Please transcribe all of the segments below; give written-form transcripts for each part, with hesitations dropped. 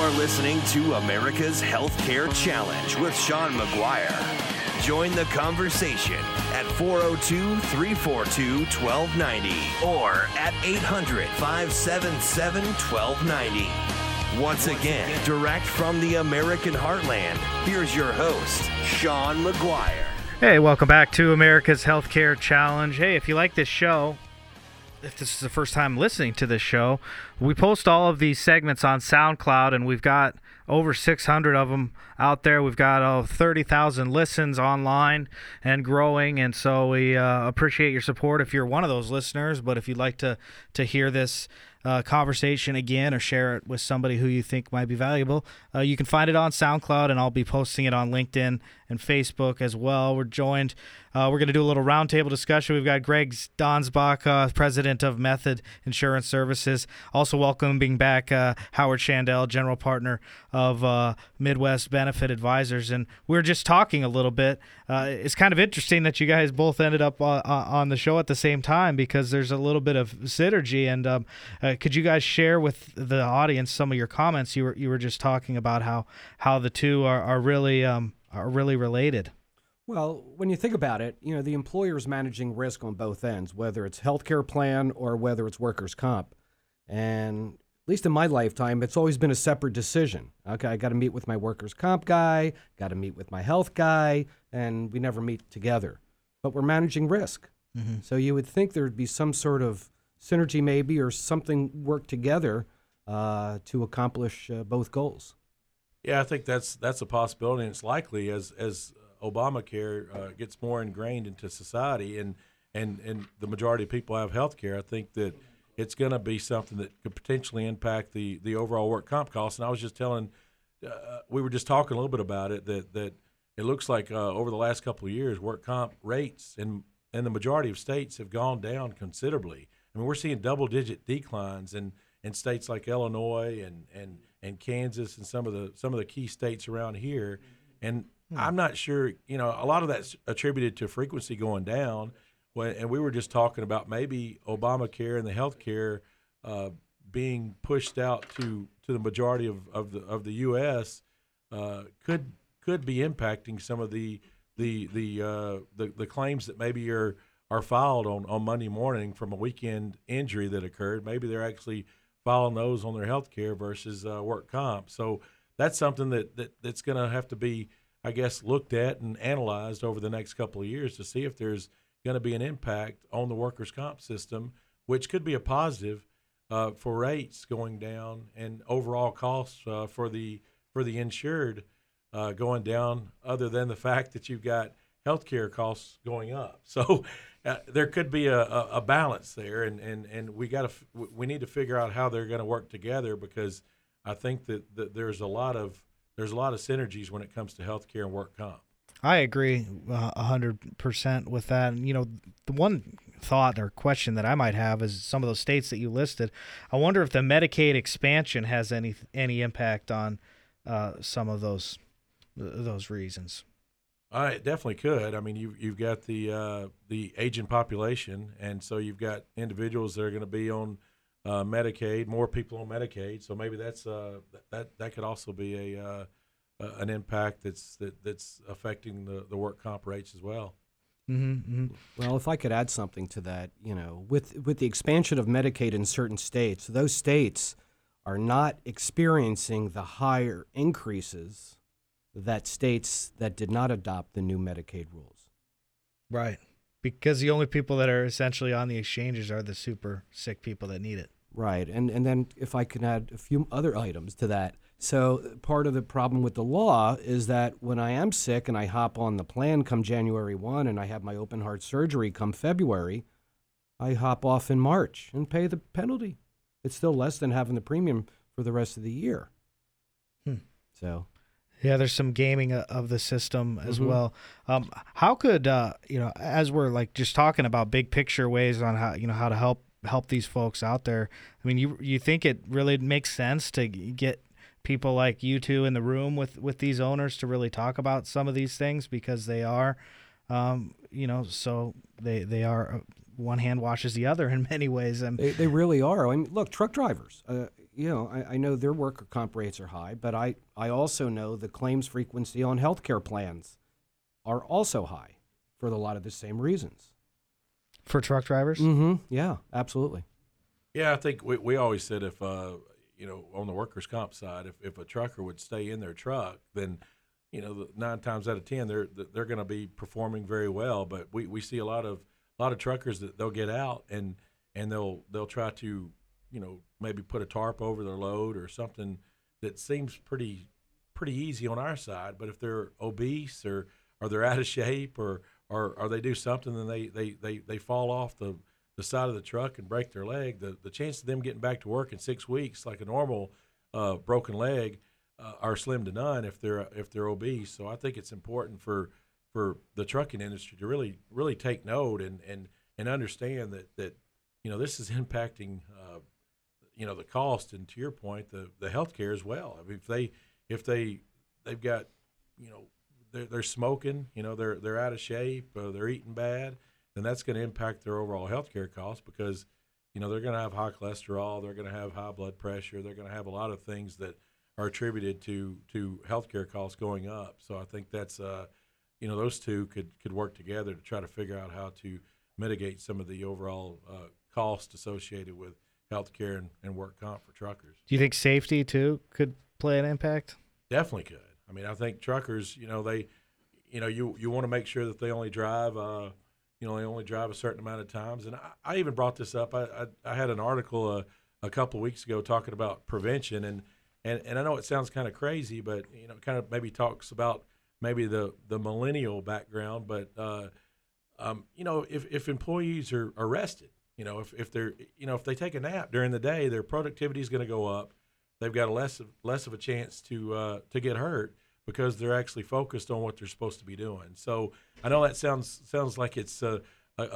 are listening to America's Healthcare Challenge with Sean McGuire. Join the conversation at 402-342-1290 or at 800-577-1290. Once again, direct from the American heartland, here's your host, Sean McGuire. Hey, welcome back to America's Healthcare Challenge. Hey, if you like this show, if this is the first time listening to this show, we post all of these segments on SoundCloud, and we've got over 600 of them out there. We've got 30,000 listens online and growing, and so we appreciate your support if you're one of those listeners. But if you'd like to hear this conversation again or share it with somebody who you think might be valuable, you can find it on SoundCloud, and I'll be posting it on LinkedIn and Facebook as well. We're joined, we're going to do a little roundtable discussion. We've got Greg Donsbach, president of Method Insurance Services, also welcoming back Howard Shandell, general partner of Midwest Benefit Advisors. And we're just talking a little bit. It's kind of interesting that you guys both ended up on the show at the same time, because there's a little bit of synergy. And could you guys share with the audience some of your comments? You were just talking about how the two are really related. Well, when you think about it, you know, the employer is managing risk on both ends, whether it's healthcare plan or whether it's workers' comp. And at least in my lifetime, it's always been a separate decision. Okay, I got to meet with my workers' comp guy, got to meet with my health guy, and we never meet together. But we're managing risk. Mm-hmm. So you would think there would be some sort of synergy maybe, or something work together to accomplish both goals. Yeah, I think that's a possibility, and it's likely as Obamacare gets more ingrained into society, and the majority of people have health care. I think that it's going to be something that could potentially impact the overall work comp costs. And I was just telling, we were just talking a little bit about it, that it looks like over the last couple of years, work comp rates in the majority of states have gone down considerably. I mean, we're seeing double-digit declines in states like Illinois and Kansas and some of the key states around here. And I'm not sure, you know, a lot of that's attributed to frequency going down. And we were just talking about maybe Obamacare and the healthcare being pushed out to the majority of the U.S. Could be impacting some of the claims that maybe are filed on Monday morning from a weekend injury that occurred. Maybe they're actually filing those on their health care versus work comp. So that's something that's going to have to be, I guess, looked at and analyzed over the next couple of years to see if there's going to be an impact on the workers' comp system, which could be a positive for rates going down and overall costs for the insured going down, other than the fact that you've got healthcare costs going up. So there could be a balance there, and we need to figure out how they're going to work together, because I think that there's a lot of synergies when it comes to healthcare and work comp. I agree 100% with that. And, you know, the one thought or question that I might have is some of those states that you listed. I wonder if the Medicaid expansion has any impact on some of those reasons. It definitely could. I mean, you've got the aging population, and so you've got individuals that are going to be on Medicaid, more people on Medicaid. So maybe that's that could also be an impact that's affecting the work comp rates as well. Mm-hmm, mm-hmm. Well, if I could add something to that, you know, with the expansion of Medicaid in certain states, those states are not experiencing the higher increases that states that did not adopt the new Medicaid rules. Right. Because the only people that are essentially on the exchanges are the super sick people that need it. Right. And then if I can add a few other items to that. So part of the problem with the law is that when I am sick and I hop on the plan come January 1 and I have my open heart surgery come February, I hop off in March and pay the penalty. It's still less than having the premium for the rest of the year. Hmm. So... yeah, there's some gaming of the system as well. How could as we're like just talking about big picture ways on how to help these folks out there? I mean, you think it really makes sense to get people like you two in the room with these owners to really talk about some of these things, because they are, so they are, one hand washes the other in many ways, and they really are. I mean, look, truck drivers. I know their worker comp rates are high, but I also know the claims frequency on healthcare plans are also high for a lot of the same reasons. For truck drivers? Mm-hmm. Yeah, absolutely. Yeah, I think we always said if, on the workers' comp side, if a trucker would stay in their truck, then, 9 times out of 10, they're going to be performing very well. But we see a lot of truckers that they'll get out and they'll try to, maybe put a tarp over their load or something that seems pretty easy on our side. But if they're obese or they're out of shape or they do something and they fall off the side of the truck and break their leg, the chance of them getting back to work in 6 weeks like a normal broken leg are slim to none if they're obese. So I think it's important for the trucking industry to really take note and understand that this is impacting the cost, and to your point, the healthcare as well. I mean, if they've got they're smoking, they're out of shape, they're eating bad, then that's going to impact their overall healthcare costs because they're going to have high cholesterol, they're going to have high blood pressure, they're going to have a lot of things that are attributed to healthcare costs going up. So I think that's those two could work together to try to figure out how to mitigate some of the overall costs associated with healthcare and work comp for truckers. Do you think safety too could play an impact? Definitely could. I mean, I think truckers, you want to make sure that they only drive, a certain amount of times. And I even brought this up. I had an article a couple of weeks ago talking about prevention, and I know it sounds kind of crazy, but kind of maybe talks about maybe the millennial background, but if employees are arrested, if they take a nap during the day, their productivity is going to go up. They've got a less of a chance to get hurt because they're actually focused on what they're supposed to be doing. So I know that sounds like it's a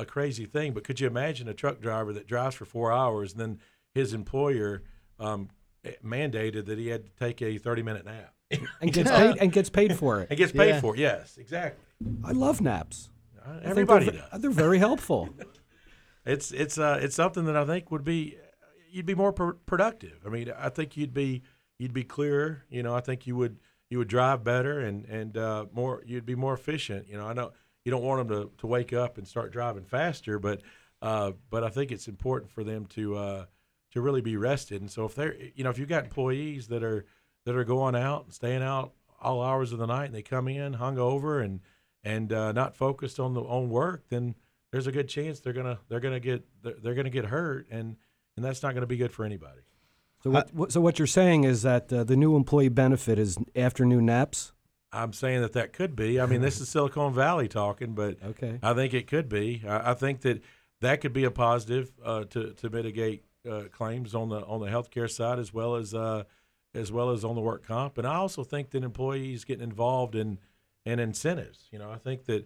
crazy thing, but could you imagine a truck driver that drives for 4 hours and then his employer mandated that he had to take a 30-minute nap and gets paid for it? And gets paid for it. Yes, exactly. I love naps. Everybody does. They're very helpful. It's something that I think would be you'd be more productive. I mean, I think you'd be clearer. I think you would drive better and more. You'd be more efficient. I know you don't want them to wake up and start driving faster, but I think it's important for them to really be rested. And so if they're if you've got employees that are going out and staying out all hours of the night and they come in hungover and not focused on work, then there's a good chance they're gonna get hurt, and that's not gonna be good for anybody. So what you're saying is that the new employee benefit is afternoon naps? I'm saying that could be. I mean, this is Silicon Valley talking, but okay. I think it could be. I think that could be a positive to mitigate claims on the healthcare side as well as on the work comp. And I also think that employees getting involved in incentives. I think that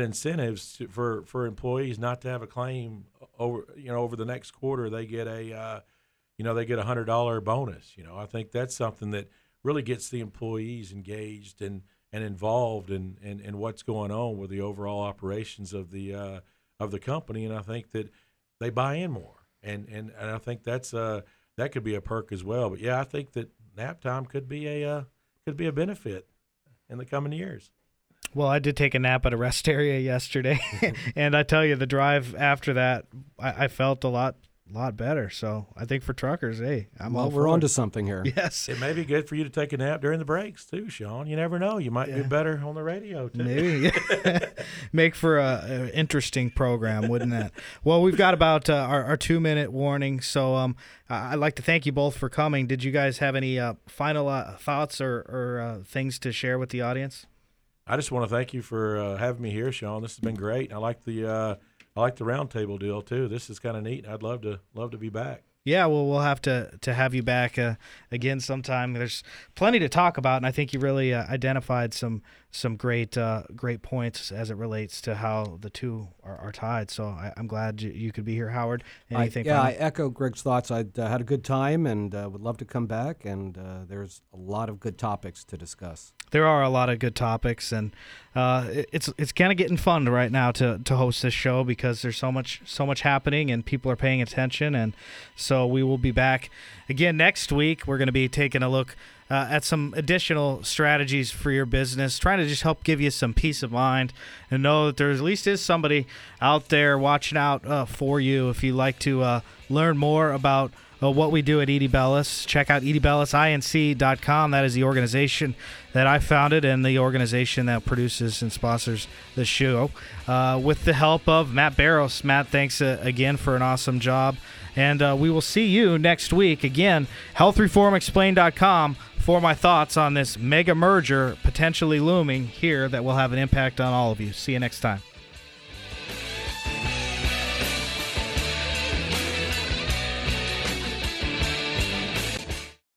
incentives for employees not to have a claim over the next quarter, they get a $100 bonus. I think that's something that really gets the employees engaged and involved in what's going on with the overall operations of the company. And I think that they buy in more. And I think that's that could be a perk as well. But yeah, I think that nap time could be a benefit in the coming years. Well, I did take a nap at a rest area yesterday, and I tell you, the drive after that, I felt a lot better. So I think for truckers, we're onto something here. Yes, it may be good for you to take a nap during the breaks too, Sean. You never know; you might be better on the radio too. Maybe make for an interesting program, wouldn't that? Well, we've got about our 2-minute warning, so I'd like to thank you both for coming. Did you guys have any final thoughts or things to share with the audience? I just want to thank you for having me here, Sean. This has been great. I like the roundtable deal too. This is kind of neat. I'd love to be back. Yeah, well, we'll have to have you back again sometime. There's plenty to talk about, and I think you really identified some some great great points as it relates to how the two are tied. So I'm glad you could be here, Howard. Anything? I echo Greg's thoughts. I had a good time and would love to come back, and there's a lot of good topics to discuss. There are a lot of good topics, and it's kind of getting fun right now to host this show because there's so much happening and people are paying attention. And so we will be back again next week. We're going to be taking a look at some additional strategies for your business, trying to just help give you some peace of mind and know that there at least is somebody out there watching out for you. If you'd like to learn more about what we do at Ed Bellis, check out edbellisinc.com. That is the organization that I founded and the organization that produces and sponsors the show with the help of Matt Barros. Matt, thanks again for an awesome job. And we will see you next week. Again, healthreformexplained.com for my thoughts on this mega merger potentially looming here that will have an impact on all of you. See you next time.